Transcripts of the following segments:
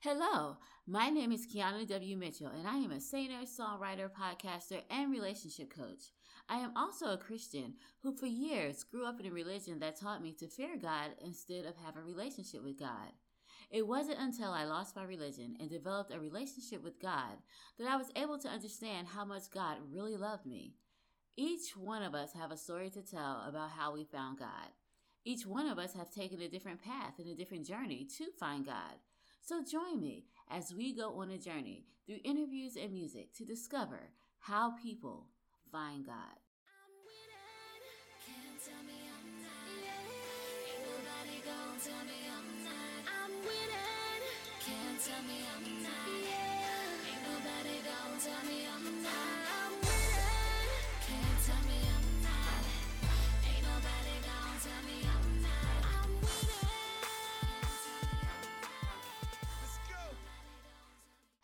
Hello, my name is Keana W. Mitchell, and I am a singer, songwriter, podcaster, and relationship coach. I am also a Christian who for years grew up in a religion that taught me to fear God instead of have a relationship with God. It wasn't until I lost my religion and developed a relationship with God that I was able to understand how much God really loved me. Each one of us have a story to tell about how we found God. Each one of us have taken a different path and a different journey to find God. So join me as we go on a journey through interviews and music to discover how people find God.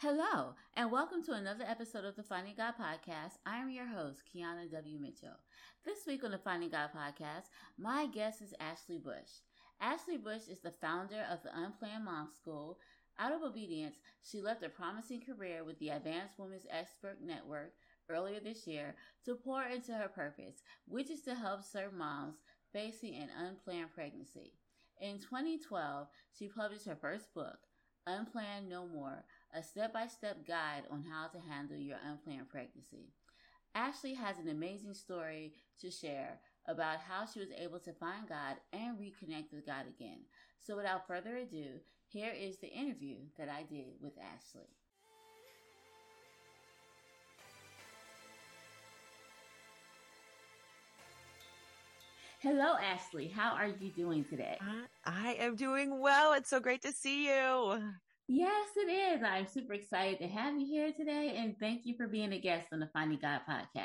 Hello, and welcome to another episode of the Finding God Podcast. I am your host, Keana W. Mitchell. This week on the Finding God Podcast, my guest is Ashley Bush. Ashley Bush is the founder of the Unplanned Mom School. Out of obedience, she left a promising career with the Advanced Women's Expert Network earlier this year to pour into her purpose, which is to help serve moms facing an unplanned pregnancy. In 2012, she published her first book, Unplanned No More, a step-by-step guide on how to handle your unplanned pregnancy. Ashley has an amazing story to share about how she was able to find God and reconnect with God again. So without further ado, here is the interview that I did with Ashley. Hello, Ashley. How are you doing today? I am doing well. It's so great to see you. Yes, it is. I'm super excited to have you here today. And thank you for being a guest on the Finding God Podcast.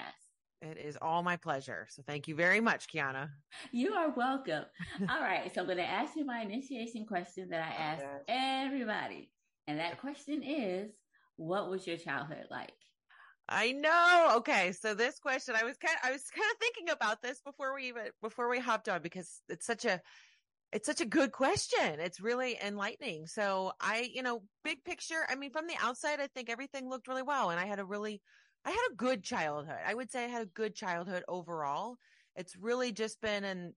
It is all my pleasure. So thank you very much, Keana. You are welcome. All right. So I'm going to ask you my initiation question that I ask everybody. And that question is, what was your childhood like? I know. Okay. So this question, I was kind of thinking about this before we hopped on, because it's such a good question. It's really enlightening. So big picture, from the outside, I think everything looked really well. And I had a good childhood. I would say I had a good childhood overall. It's really just been,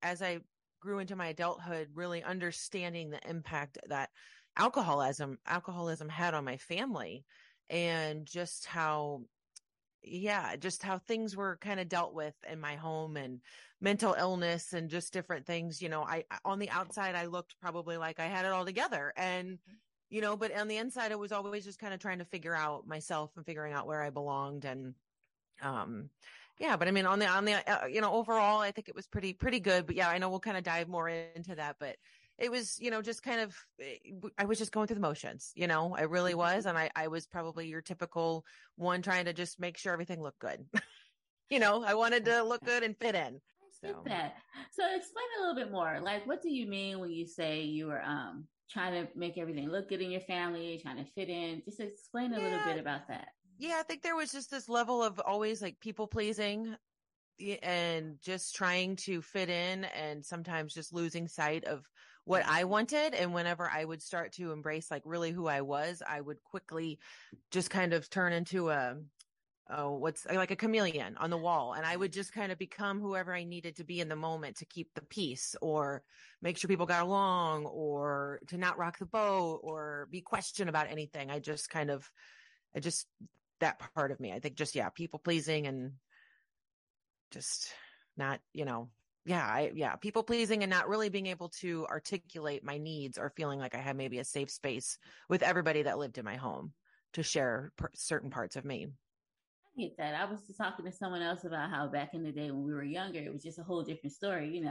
as I grew into my adulthood, really understanding the impact that alcoholism had on my family. And just how things were kind of dealt with in my home, and mental illness and just different things. On the outside, I looked probably like I had it all together, and, but on the inside, I was always just kind of trying to figure out myself and figuring out where I belonged. And, overall, I think it was pretty good, but I know we'll kind of dive more into that, but it was, I was just going through the motions, I really was. And I was probably your typical one trying to just make sure everything looked good. I wanted to look good and fit in. So explain a little bit more, like, what do you mean when you say you were trying to make everything look good in your family, trying to fit in? Just explain a little bit about that. Yeah, I think there was just this level of always like people pleasing and just trying to fit in, and sometimes just losing sight of what I wanted. And whenever I would start to embrace like really who I was, I would quickly just kind of turn into a chameleon on the wall. And I would just kind of become whoever I needed to be in the moment to keep the peace, or make sure people got along, or to not rock the boat, or be questioned about anything. I just that part of me, I think just, people pleasing and just not, people pleasing and not really being able to articulate my needs, or feeling like I had maybe a safe space with everybody that lived in my home to share certain parts of me. I get that. I was just talking to someone else about how back in the day when we were younger, it was just a whole different story.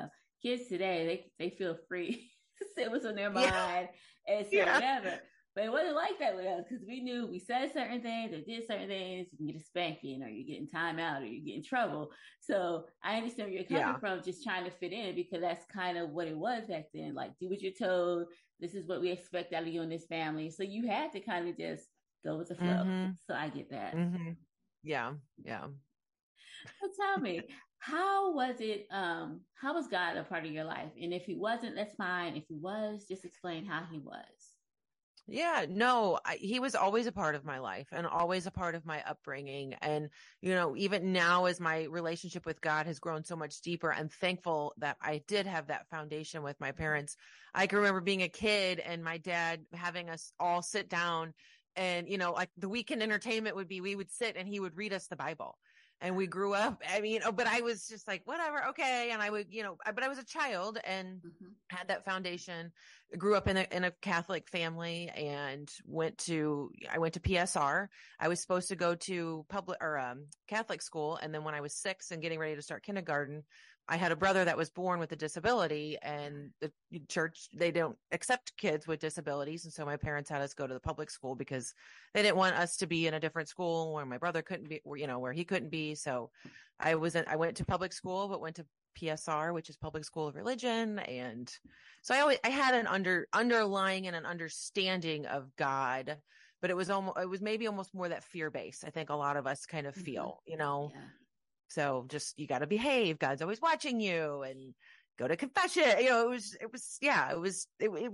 Kids today, they feel free to say what's on their mind and say whatever. But it wasn't like that with us, because we knew we said certain things or did certain things, you can get a spanking, or you get in time out, or you get in trouble. So I understand where you're coming from, just trying to fit in, because that's kind of what it was back then. Like, do what you're told. This is what we expect out of you in this family. So you had to kind of just go with the flow. Mm-hmm. So I get that. Mm-hmm. Yeah. Yeah. So tell me, how was God a part of your life? And if he wasn't, that's fine. If he was, just explain how he was. Yeah, no, he was always a part of my life and always a part of my upbringing. And, you know, even now as my relationship with God has grown so much deeper, I'm thankful that I did have that foundation with my parents. I can remember being a kid and my dad having us all sit down and, you know, like the weekend entertainment would be, we would sit and he would read us the Bible. And we grew up, I mean, but I was just like, whatever. Okay. And I would, you know, but I was a child and had that foundation, grew up in a Catholic family and I went to PSR. I was supposed to go to public or Catholic school. And then when I was 6 and getting ready to start kindergarten, I had a brother that was born with a disability and the church, they don't accept kids with disabilities. And so my parents had us go to the public school because they didn't want us to be in a different school where my brother couldn't be, you know, where he couldn't be. So I went to public school, but went to PSR, which is public school of religion. And so I had an underlying and an understanding of God, but it was maybe almost more that fear base. I think a lot of us kind of feel, you know, yeah. So just, you got to behave. God's always watching you and go to confession. You know, it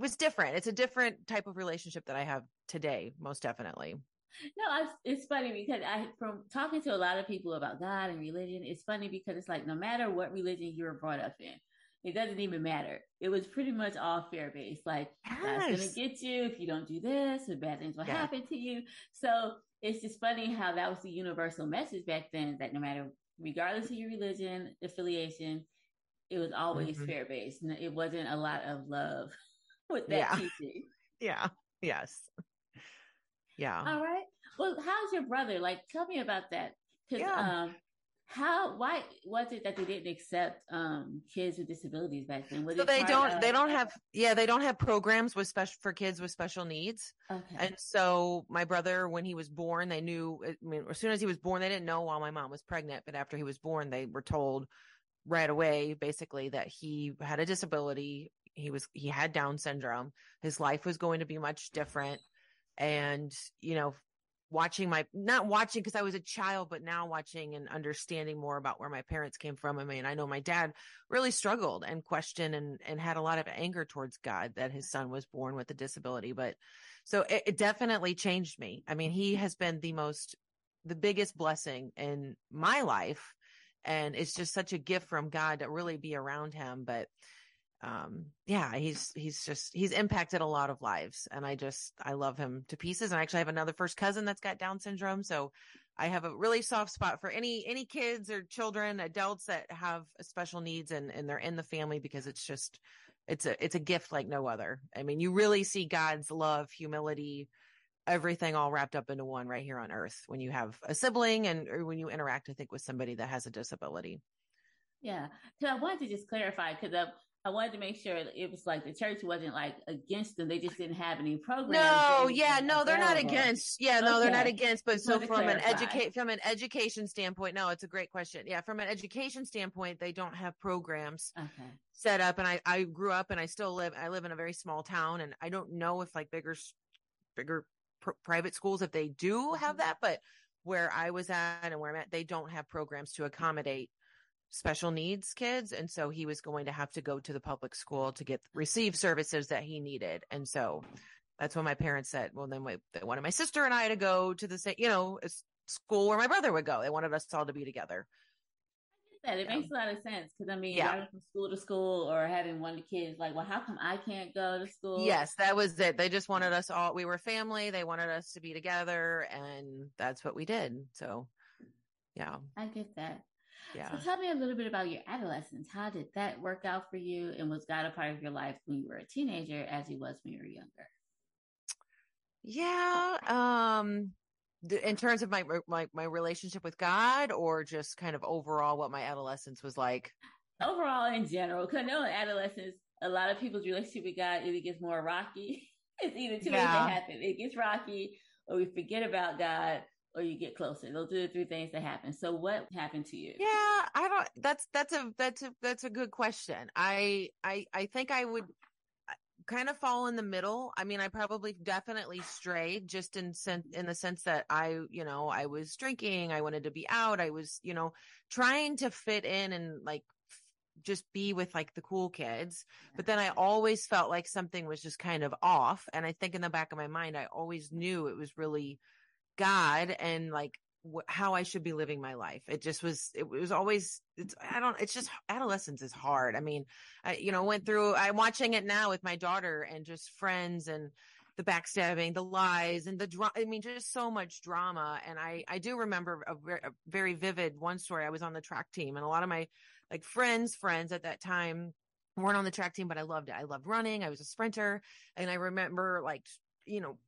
was different. It's a different type of relationship that I have today, most definitely. No, it's funny because from talking to a lot of people about God and religion, it's funny because it's like, no matter what religion you were brought up in, it doesn't even matter. It was pretty much all fear-based. Like, God's going to get you if you don't do this, or bad things will happen to you. So it's just funny how that was the universal message back then, that no matter regardless of your religion, affiliation, it was always fear-based. It wasn't a lot of love with that teaching. Yeah. Yes. Yeah. All right. Well, how's your brother? Like, tell me about that. Cause, why was it that they didn't accept, kids with disabilities back then? Was so they don't have programs with for kids with special needs. Okay. And so my brother, when he was born, they knew, I mean, as soon as he was born, they didn't know while my mom was pregnant, but after he was born, they were told right away, basically, that he had a disability. He had Down syndrome. His life was going to be much different. And, you know, not watching because I was a child, but now watching and understanding more about where my parents came from. I mean, I know my dad really struggled and questioned and had a lot of anger towards God that his son was born with a disability. But so it definitely changed me. I mean, he has been the biggest blessing in my life. And it's just such a gift from God to really be around him. But he's impacted a lot of lives, and I love him to pieces. And I actually have another first cousin that's got Down syndrome. So I have a really soft spot for any kids or children, adults that have special needs and they're in the family, because it's just, it's a gift like no other. I mean, you really see God's love, humility, everything all wrapped up into one right here on earth when you have a sibling or when you interact, I think, with somebody that has a disability. Yeah. So I wanted to just clarify, because I wanted to make sure it was like the church wasn't like against them. They just didn't have any programs. They're not against. But so from an education standpoint, no, it's a great question. Yeah. From an education standpoint, they don't have programs set up. And I grew up and I live in a very small town, and I don't know if like bigger private schools, if they do have that, but where I was at and where I'm at, they don't have programs to accommodate special needs kids. And so he was going to have to go to the public school to receive services that he needed. And so that's when my parents said, well, then they wanted my sister and I to go to the same, you know, school where my brother would go. They wanted us all to be together. I get that. It makes a lot of sense. Cause I mean, going from school to school, or having one of the kids like, well, how come I can't go to school? Yes, that was it. They just wanted us all, we were family. They wanted us to be together, and that's what we did. So yeah. I get that. Yeah. So tell me a little bit about your adolescence. How did that work out for you? And was God a part of your life when you were a teenager as he was when you were younger? Yeah. In terms of my relationship with God, or just kind of overall what my adolescence was like? Overall, in general, because I know in adolescence, a lot of people's relationship with God either gets more rocky. It's either two ways that happen. It gets rocky, or we forget about God, or you get closer. Those are the three things that happen. So what happened to you? Yeah, I don't, that's a good question. I think I would kind of fall in the middle. I mean, I probably definitely strayed just in the sense that I was drinking, I wanted to be out. I was, you know, trying to fit in and like just be with like the cool kids. But then I always felt like something was just kind of off. And I think in the back of my mind, I always knew it was really God and like how I should be living my life. It just was, it was always, it's just adolescence is hard. I mean, I'm watching it now with my daughter and just friends and the backstabbing, the lies, and just so much drama. And I do remember a very vivid one story. I was on the track team, and a lot of my like friends at that time weren't on the track team, but I loved it. I loved running. I was a sprinter. And I remember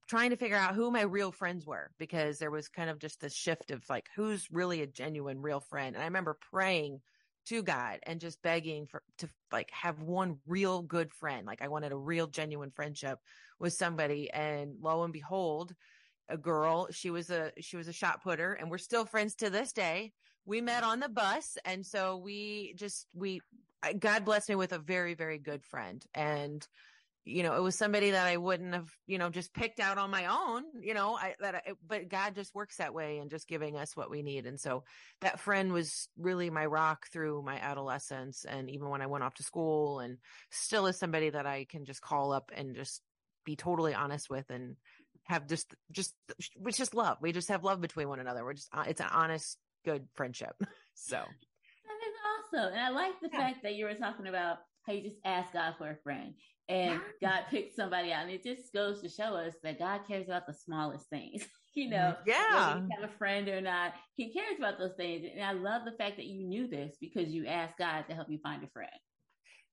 trying to figure out who my real friends were, because there was kind of just this shift of like, who's really a genuine real friend. And I remember praying to God and just begging to have one real good friend. Like I wanted a real genuine friendship with somebody. And lo and behold, a girl, she was a shot putter, and we're still friends to this day. We met on the bus. And so God blessed me with a very, very good friend. And, it was somebody that I wouldn't have, just picked out on my own, but God just works that way and just giving us what we need. And so that friend was really my rock through my adolescence. And even when I went off to school, and still is somebody that I can just call up and just be totally honest with and have just love. We just have love between one another. It's an honest, good friendship. So that is awesome. And I like the fact that you were talking about how you just ask God for a friend. And God picked somebody out, and it just goes to show us that God cares about the smallest things, whether you have a friend or not, he cares about those things. And I love the fact that you knew this because you asked God to help you find a friend.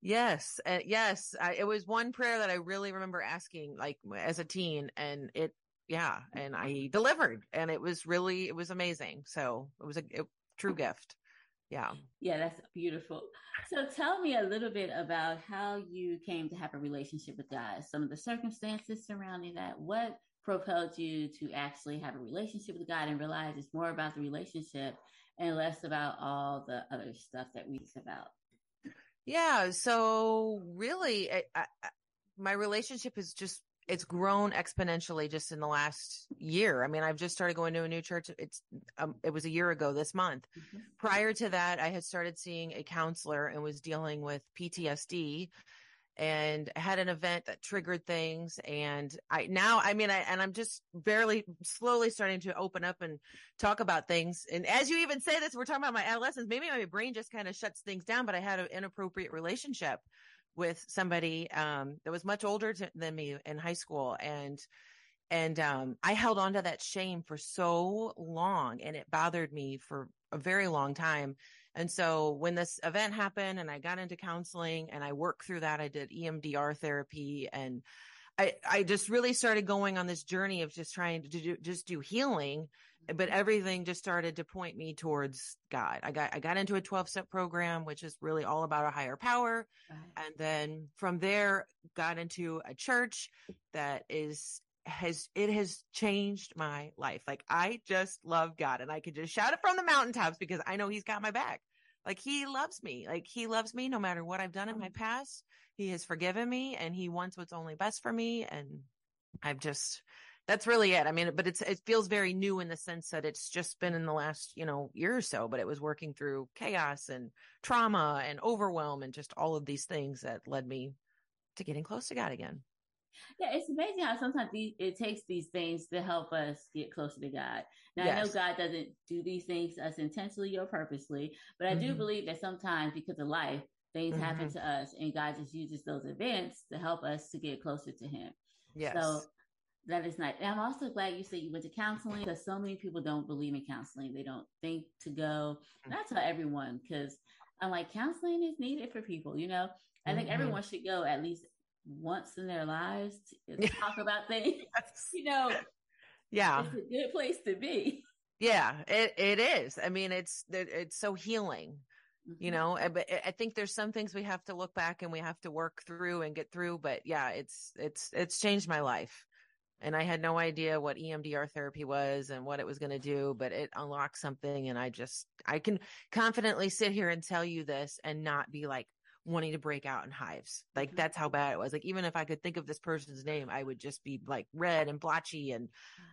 Yes. Yes. It was one prayer that I really remember asking, like as a teen, and and I delivered, and it was amazing. So it was a true gift. Yeah, that's beautiful. So tell me a little bit about how you came to have a relationship with God, some of the circumstances surrounding that. What propelled you to actually have a relationship with God and realize it's more about the relationship and less about all the other stuff that we talk about? Yeah, so really, I my relationship is just, it's grown exponentially just in the last year. I mean, I've just started going to a new church. It was a year ago this month. Mm-hmm. Prior to that, I had started seeing a counselor and was dealing with PTSD and had an event that triggered things. And I'm just slowly starting to open up and talk about things. And as you even say this, we're talking about my adolescence, maybe my brain just kind of shuts things down, but I had an inappropriate relationship with somebody that was much older than me in high school. And I held on to that shame for so long, and it bothered me for a very long time. And so when this event happened and I got into counseling and I worked through that, I did EMDR therapy, and I just really started going on this journey of just trying to do healing. But everything just started to point me towards God. I got into a 12-step program, which is really all about a higher power. And then from there, got into a church that has changed my life. Like I just love God, and I could just shout it from the mountaintops because I know he's got my back. Like he loves me. Like he loves me no matter what I've done in my past. He has forgiven me, and he wants what's only best for me. And I've just... that's really it. I mean, but it feels very new in the sense that it's just been in the last, year or so, but it was working through chaos and trauma and overwhelm and just all of these things that led me to getting close to God again. Yeah, it's amazing how sometimes it takes these things to help us get closer to God. Now, yes. I know God doesn't do these things to us intentionally or purposely, but I do believe that sometimes because of life, things happen to us, and God just uses those events to help us to get closer to him. Yes. So, that is nice. And I'm also glad you said you went to counseling, because so many people don't believe in counseling. They don't think to go. And I tell everyone, because I'm like, counseling is needed for people, I think everyone should go at least once in their lives to talk about things, Yeah. It's a good place to be. Yeah, it is. I mean, it's so healing. But I think there's some things we have to look back and we have to work through and get through. But yeah, it's changed my life. And I had no idea what EMDR therapy was and what it was going to do, but it unlocked something. And I can confidently sit here and tell you this and not be like wanting to break out in hives. Like that's how bad it was. Like, even if I could think of this person's name, I would just be like red and blotchy. And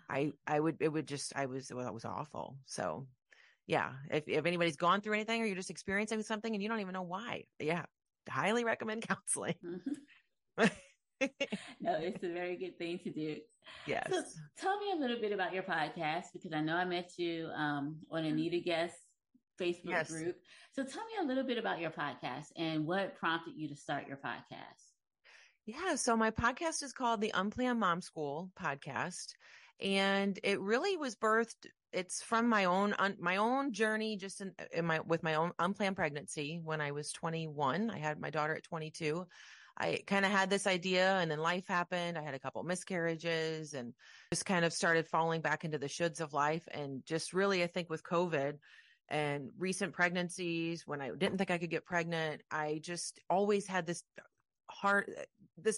I was awful. So yeah, if anybody's gone through anything or you're just experiencing something and you don't even know why, yeah, highly recommend counseling. Mm-hmm. No, it's a very good thing to do. Yes. So tell me a little bit about your podcast, because I know I met you on Anita Guest Facebook yes. group. So tell me a little bit about your podcast and what prompted you to start your podcast. Yeah. So my podcast is called The Unplanned Mom School Podcast, and it really was birthed. It's from my own journey, just with my own unplanned pregnancy. When I was 21, I had my daughter at 22. I kind of had this idea, and then life happened. I had a couple miscarriages and just kind of started falling back into the shoulds of life. And just really, I think with COVID and recent pregnancies, when I didn't think I could get pregnant, I just always had this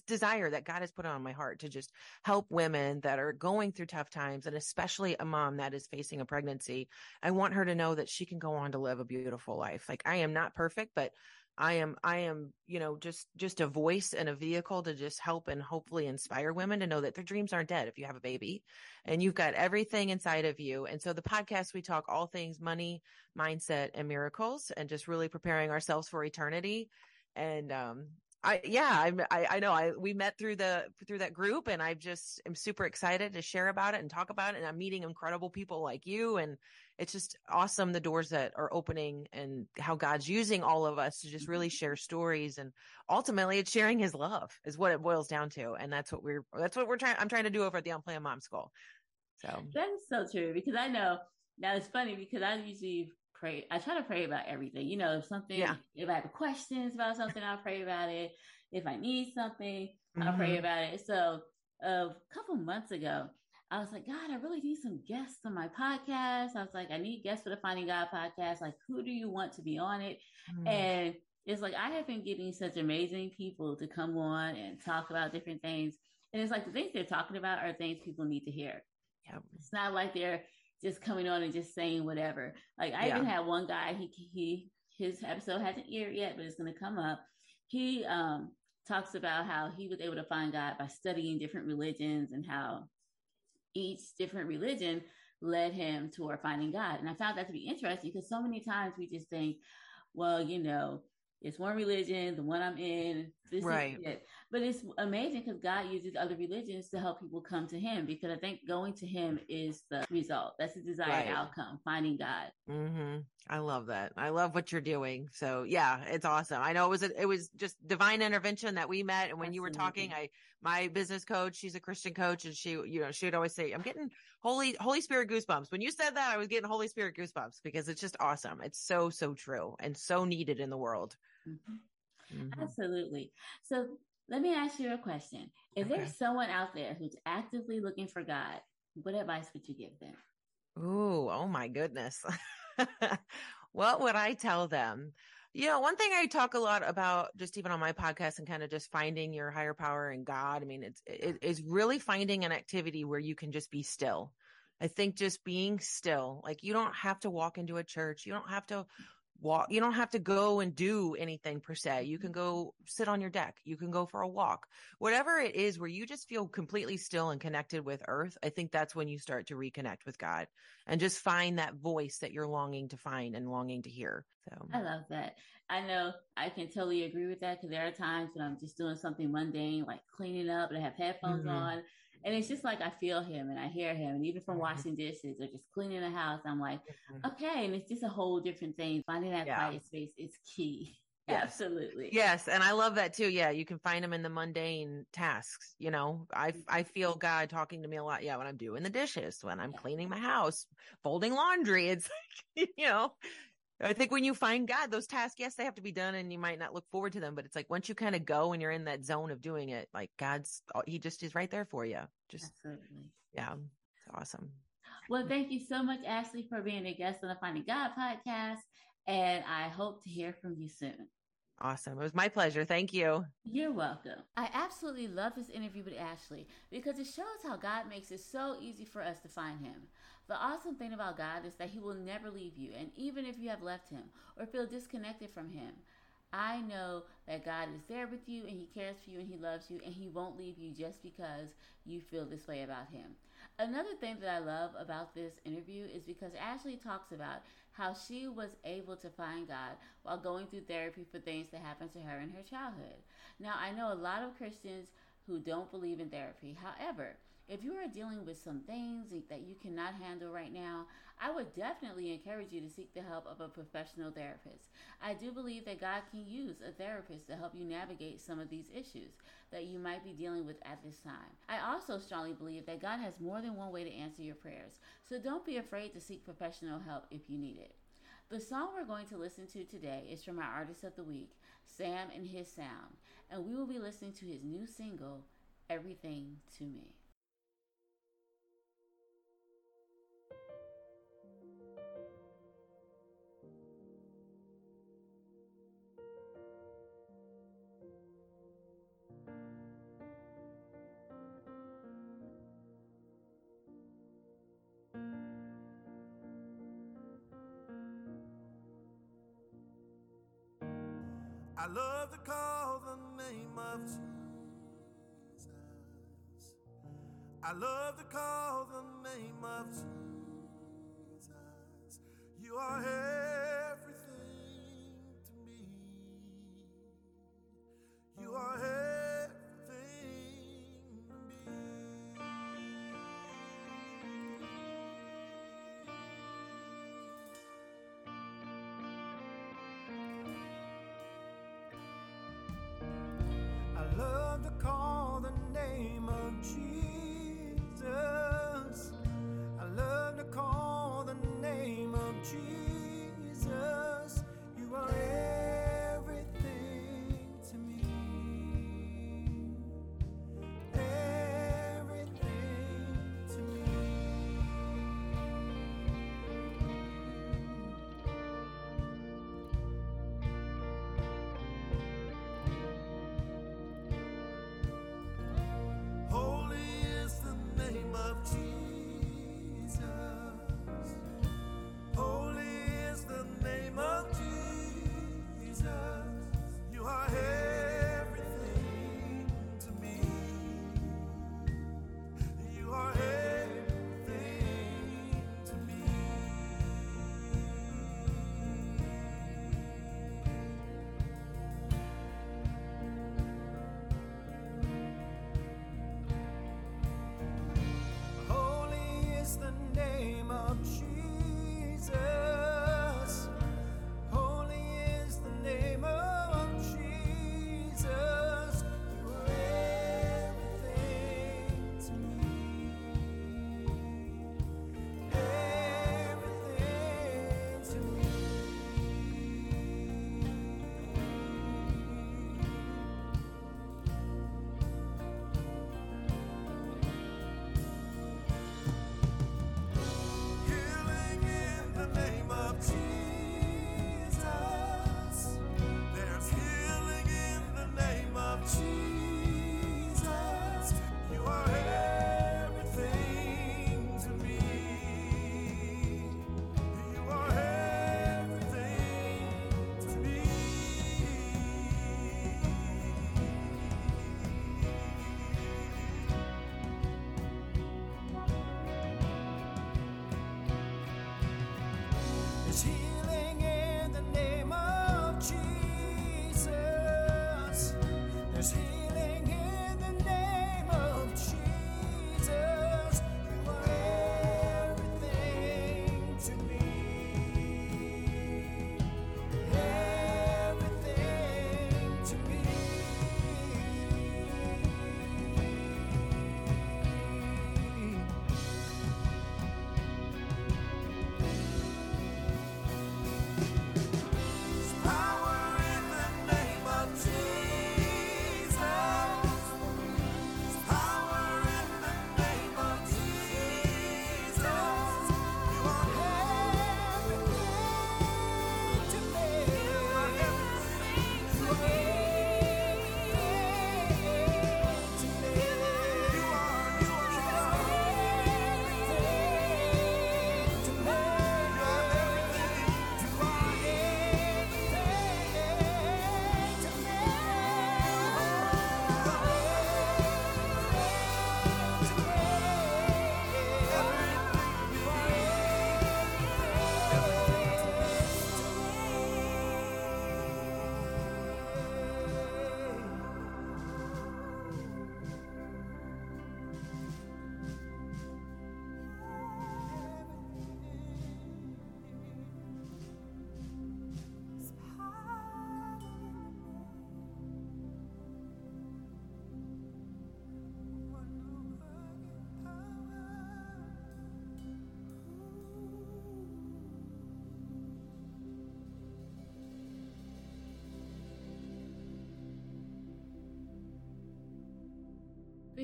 desire that God has put on my heart to just help women that are going through tough times, and especially a mom that is facing a pregnancy. I want her to know that she can go on to live a beautiful life. Like, I am not perfect, but I am, you know, just a voice and a vehicle to just help and hopefully inspire women to know that their dreams aren't dead if you have a baby and you've got everything inside of you. And so the podcast, we talk all things money, mindset, and miracles, and just really preparing ourselves for eternity. And, we met through that group, and I just am super excited to share about it and talk about it. And I'm meeting incredible people like you. And it's just awesome, the doors that are opening and how God's using all of us to just really share stories. And ultimately, it's sharing his love is what it boils down to. And I'm trying to do over at the Unplanned Mom School. So that's so true, because I know now it's funny, because I usually pray. I try to pray about everything. You know, if something, if I have questions about something, I'll pray about it. If I need something, I'll pray about it. So a couple months ago, I was like, God, I really need some guests on my podcast. I was like, I need guests for the Finding God podcast. Like, who do you want to be on it? Mm-hmm. And it's like, I have been getting such amazing people to come on and talk about different things. And it's like, the things they're talking about are things people need to hear. Yep. It's not like they're just coming on and just saying whatever. Like, I even had one guy, his episode hasn't aired yet, but it's going to come up. He talks about how he was able to find God by studying different religions, and how each different religion led him toward finding God. And I found that to be interesting, because so many times we just think, well, you know, it's one religion, the one I'm in, this right. is it. But it's amazing, because God uses other religions to help people come to him, because I think going to him is the result. That's the desired right. outcome, finding God. Mm-hmm. I love that. I love what you're doing. So yeah, it's awesome. I know it was just divine intervention that we met. And when Absolutely. You were talking, my business coach, she's a Christian coach, and she would always say, I'm getting Holy Spirit goosebumps. When you said that, I was getting Holy Spirit goosebumps, because it's just awesome. It's so, so true and so needed in the world. Mm-hmm. Mm-hmm. Absolutely. So let me ask you a question. If there's someone out there who's actively looking for God, what advice would you give them? Ooh, oh my goodness. What would I tell them? You know, one thing I talk a lot about, just even on my podcast, and kind of just finding your higher power in God. I mean, it's really finding an activity where you can just be still. I think just being still, like, you don't have to walk into a church. You don't have to walk. You don't have to go and do anything per se. You can go sit on your deck. You can go for a walk, whatever it is, where you just feel completely still and connected with earth. I think that's when you start to reconnect with God and just find that voice that you're longing to find and longing to hear. So I love that. I know I can totally agree with that, because there are times when I'm just doing something mundane, like cleaning up, and I have headphones on. And it's just like, I feel him and I hear him. And even from washing dishes or just cleaning the house, I'm like, okay. And it's just a whole different thing. Finding that quiet space is key. Yes. Absolutely. Yes. And I love that too. Yeah. You can find him in the mundane tasks. You know, I feel God talking to me a lot. Yeah. When I'm doing the dishes, when I'm cleaning my house, folding laundry, it's like, you know, I think when you find God, those tasks, yes, they have to be done and you might not look forward to them, but it's like, once you kind of go and you're in that zone of doing it, like he just is right there for you. Just, Absolutely. Yeah, it's awesome. Well, thank you so much, Ashley, for being a guest on the Finding God podcast. And I hope to hear from you soon. Awesome. It was my pleasure. Thank you. You're welcome. I absolutely love this interview with Ashley, because it shows how God makes it so easy for us to find him. The awesome thing about God is that he will never leave you. And even if you have left him or feel disconnected from him, I know that God is there with you, and he cares for you, and he loves you, and he won't leave you just because you feel this way about him. Another thing that I love about this interview is because Ashley talks about how she was able to find God while going through therapy for things that happened to her in her childhood. Now, I know a lot of Christians who don't believe in therapy. However, if you are dealing with some things that you cannot handle right now, I would definitely encourage you to seek the help of a professional therapist. I do believe that God can use a therapist to help you navigate some of these issues that you might be dealing with at this time. I also strongly believe that God has more than one way to answer your prayers, so don't be afraid to seek professional help if you need it. The song we're going to listen to today is from our artist of the week, Sam and His Sound, and we will be listening to his new single, Everything to Me. I love to call the name of Jesus. I love to call the name of Jesus. You are everything to me. You are everything to me. Love to call the name of Jesus. I love to call the name of Jesus. You are everything to me. Everything to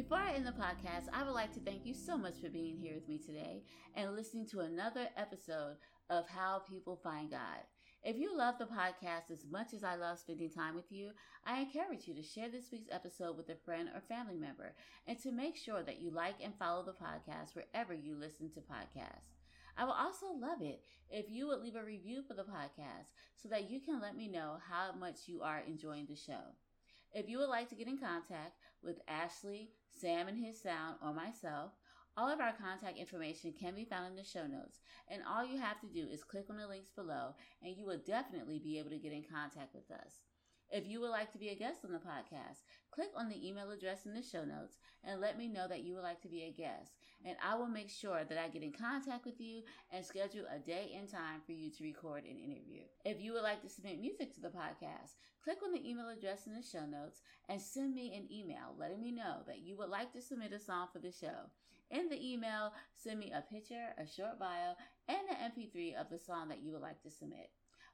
Before I end the podcast, I would like to thank you so much for being here with me today and listening to another episode of How People Find God. If you love the podcast as much as I love spending time with you, I encourage you to share this week's episode with a friend or family member and to make sure that you like and follow the podcast wherever you listen to podcasts. I would also love it if you would leave a review for the podcast so that you can let me know how much you are enjoying the show. If you would like to get in contact with Ashley, Sam and His Sound, or myself, all of our contact information can be found in the show notes, and all you have to do is click on the links below, and you will definitely be able to get in contact with us. If you would like to be a guest on the podcast, click on the email address in the show notes and let me know that you would like to be a guest, and I will make sure that I get in contact with you and schedule a day and time for you to record an interview. If you would like to submit music to the podcast, click on the email address in the show notes and send me an email letting me know that you would like to submit a song for the show. In the email, send me a picture, a short bio, and an MP3 of the song that you would like to submit.